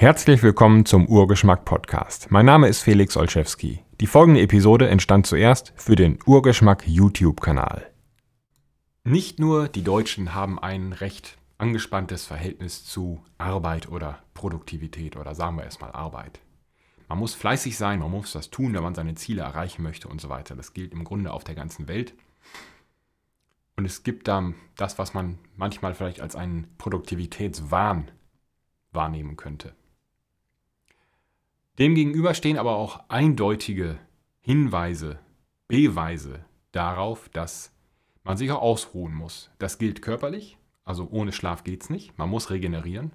Herzlich willkommen zum Urgeschmack-Podcast. Mein Name ist Felix Olszewski. Die folgende Episode entstand zuerst für den Urgeschmack-YouTube-Kanal. Nicht nur die Deutschen haben ein recht angespanntes Verhältnis zu Arbeit oder Produktivität oder sagen wir erstmal Arbeit. Man muss fleißig sein, man muss das tun, wenn man seine Ziele erreichen möchte und so weiter. Das gilt im Grunde auf der ganzen Welt. Und es gibt da das, was man manchmal vielleicht als einen Produktivitätswahn wahrnehmen könnte. Demgegenüber stehen aber auch eindeutige Hinweise, Beweise darauf, dass man sich auch ausruhen muss. Das gilt körperlich, also ohne Schlaf geht's nicht, man muss regenerieren.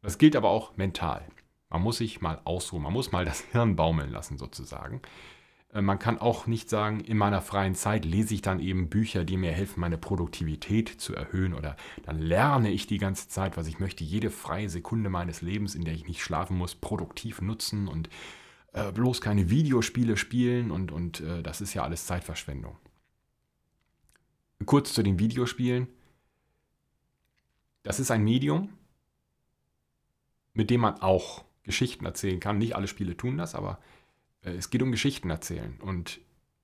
Das gilt aber auch mental. Man muss sich mal ausruhen, man muss mal das Hirn baumeln lassen sozusagen. Man kann auch nicht sagen, in meiner freien Zeit lese ich dann eben Bücher, die mir helfen, meine Produktivität zu erhöhen oder dann lerne ich die ganze Zeit, was ich möchte, jede freie Sekunde meines Lebens, in der ich nicht schlafen muss, produktiv nutzen und bloß keine Videospiele spielen und das ist ja alles Zeitverschwendung. Kurz zu den Videospielen. Das ist ein Medium, mit dem man auch Geschichten erzählen kann. Nicht alle Spiele tun das, aber es geht um Geschichten erzählen und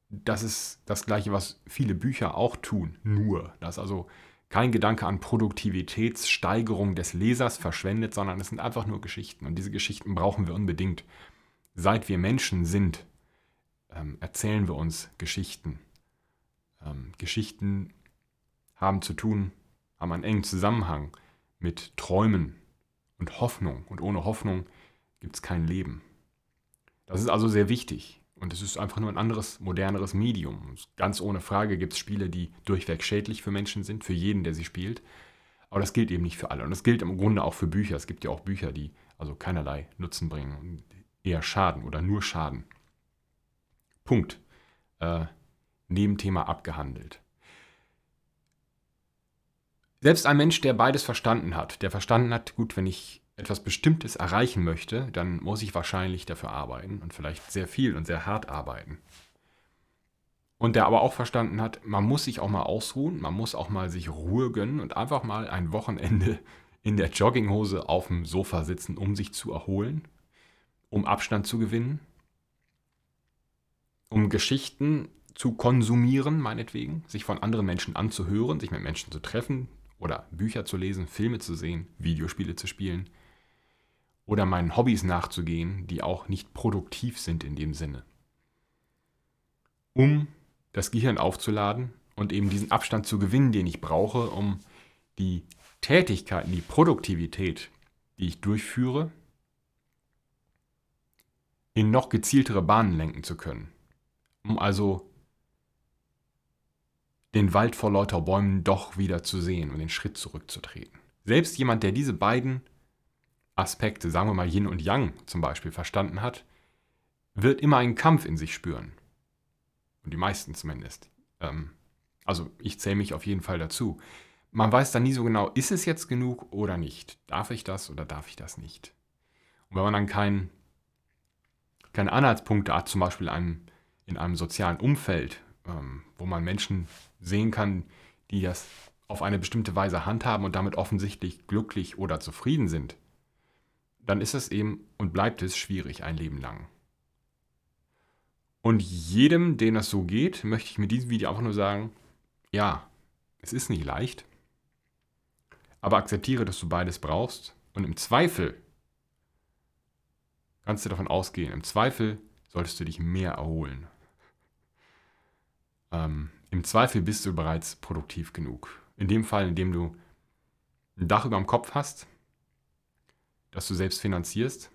das ist das Gleiche, was viele Bücher auch tun, nur dass also kein Gedanke an Produktivitätssteigerung des Lesers verschwendet, sondern es sind einfach nur Geschichten und diese Geschichten brauchen wir unbedingt. Seit wir Menschen sind, erzählen wir uns Geschichten. Geschichten haben einen engen Zusammenhang mit Träumen und Hoffnung und ohne Hoffnung gibt es kein Leben. Das ist also sehr wichtig und es ist einfach nur ein anderes, moderneres Medium. Ganz ohne Frage gibt es Spiele, die durchweg schädlich für Menschen sind, für jeden, der sie spielt. Aber das gilt eben nicht für alle und das gilt im Grunde auch für Bücher. Es gibt ja auch Bücher, die also keinerlei Nutzen bringen und eher schaden oder nur schaden. Punkt. Nebenthema abgehandelt. Selbst ein Mensch, der beides verstanden hat, gut, wenn ich etwas Bestimmtes erreichen möchte, dann muss ich wahrscheinlich dafür arbeiten und vielleicht sehr viel und sehr hart arbeiten. Und der aber auch verstanden hat, man muss sich auch mal ausruhen, man muss auch mal sich Ruhe gönnen und einfach mal ein Wochenende in der Jogginghose auf dem Sofa sitzen, um sich zu erholen, um Abstand zu gewinnen, um Geschichten zu konsumieren, meinetwegen, sich von anderen Menschen anzuhören, sich mit Menschen zu treffen oder Bücher zu lesen, Filme zu sehen, Videospiele zu spielen. Oder meinen Hobbys nachzugehen, die auch nicht produktiv sind in dem Sinne. Um das Gehirn aufzuladen und eben diesen Abstand zu gewinnen, den ich brauche, um die Tätigkeiten, die Produktivität, die ich durchführe, in noch gezieltere Bahnen lenken zu können. Um also den Wald vor lauter Bäumen doch wieder zu sehen und den Schritt zurückzutreten. Selbst jemand, der diese beiden Aspekte, sagen wir mal Yin und Yang zum Beispiel, verstanden hat, wird immer einen Kampf in sich spüren. Und die meisten zumindest. Also ich zähle mich auf jeden Fall dazu. Man weiß dann nie so genau, ist es jetzt genug oder nicht? Darf ich das oder darf ich das nicht? Und wenn man dann keine Anhaltspunkte hat, zum Beispiel in einem sozialen Umfeld, wo man Menschen sehen kann, die das auf eine bestimmte Weise handhaben und damit offensichtlich glücklich oder zufrieden sind, dann ist es eben und bleibt es schwierig ein Leben lang. Und jedem, dem das so geht, möchte ich mit diesem Video einfach nur sagen, ja, es ist nicht leicht, aber akzeptiere, dass du beides brauchst und im Zweifel kannst du davon ausgehen, im Zweifel solltest du dich mehr erholen. Im Zweifel bist du bereits produktiv genug. In dem Fall, in dem du ein Dach über dem Kopf hast, dass du selbst finanzierst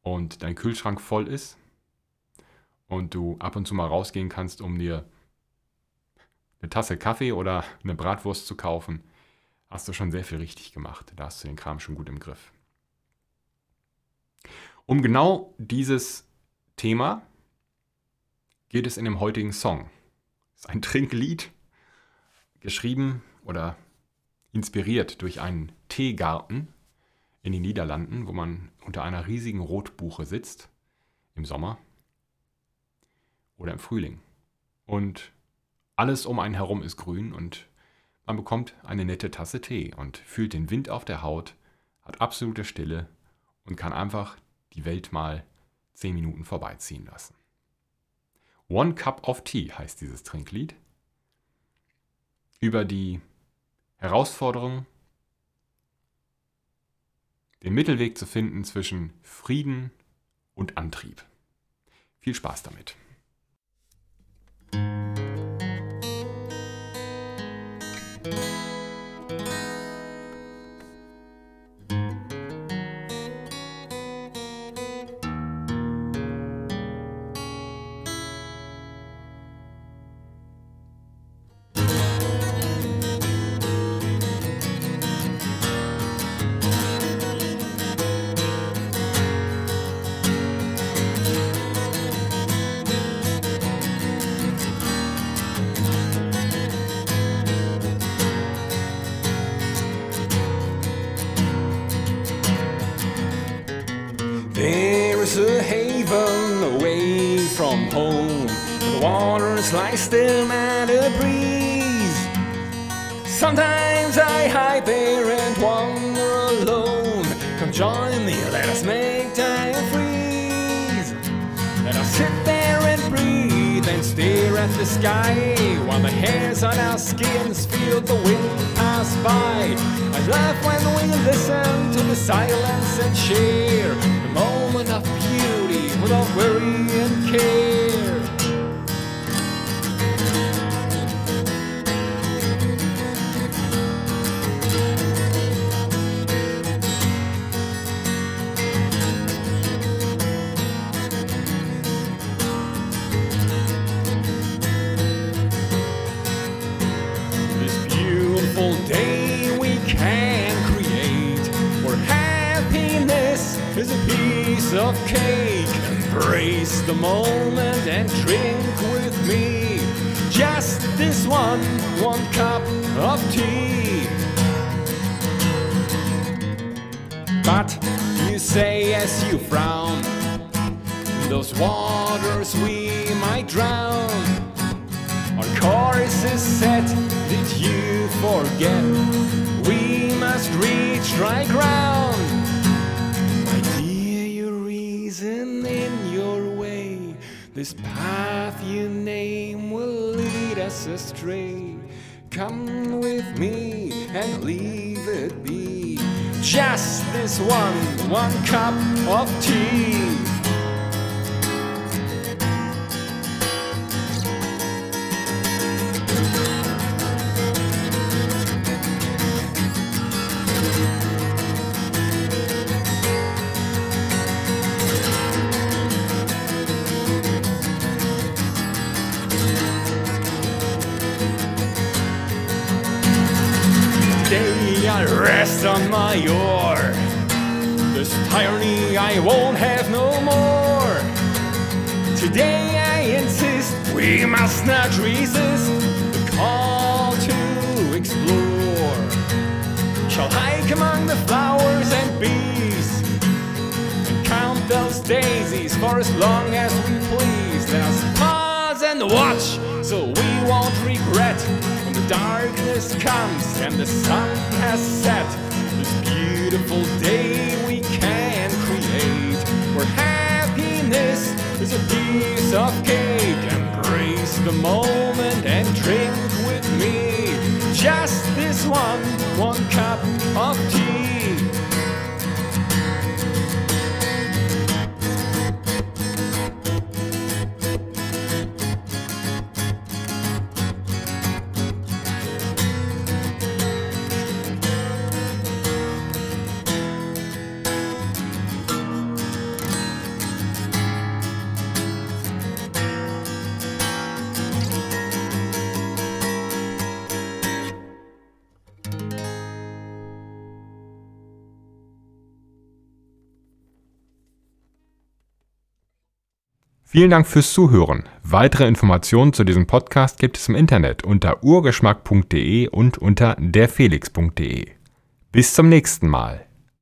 und dein Kühlschrank voll ist und du ab und zu mal rausgehen kannst, um dir eine Tasse Kaffee oder eine Bratwurst zu kaufen, hast du schon sehr viel richtig gemacht. Da hast du den Kram schon gut im Griff. Um genau dieses Thema geht es in dem heutigen Song. Es ist ein Trinklied, geschrieben oder inspiriert durch einen Teegarten in den Niederlanden, wo man unter einer riesigen Rotbuche sitzt, im Sommer oder im Frühling. Und alles um einen herum ist grün und man bekommt eine nette Tasse Tee und fühlt den Wind auf der Haut, hat absolute Stille und kann einfach die Welt mal 10 Minuten vorbeiziehen lassen. One Cup of Tea heißt dieses Trinklied. Über die Herausforderung, den Mittelweg zu finden zwischen Frieden und Antrieb. Viel Spaß damit. A haven away from home. The waters lie still and a breeze. Sometimes I hide there and wander alone. Come join me, let us make time freeze. Let us sit there and breathe and stare at the sky, while the hairs on our skins feel the wind pass by. I laugh when we listen to the silence and share the moment of beauty without worry and care. This beautiful day we can create, where happiness is a piece of cake. Embrace the moment and drink with me. Just this one cup of tea. But you say as you frown, in those waters we might drown. Our course is set, did you forget? We must reach dry ground. In your way, this path you name will lead us astray. Come with me and leave it be. Just this one cup of tea. I rest on my oar. This tyranny I won't have no more. Today I insist, we must not resist the call to explore. Shall hike among the flowers and bees, and count those daisies for as long as we please. Let us pause and watch, so we won't regret. Darkness comes and the sun has set. This beautiful day we can create, where happiness is a piece of cake. Embrace the moment and drink with me. Just this one cup of tea. Vielen Dank fürs Zuhören. Weitere Informationen zu diesem Podcast gibt es im Internet unter urgeschmack.de und unter derfelix.de. Bis zum nächsten Mal.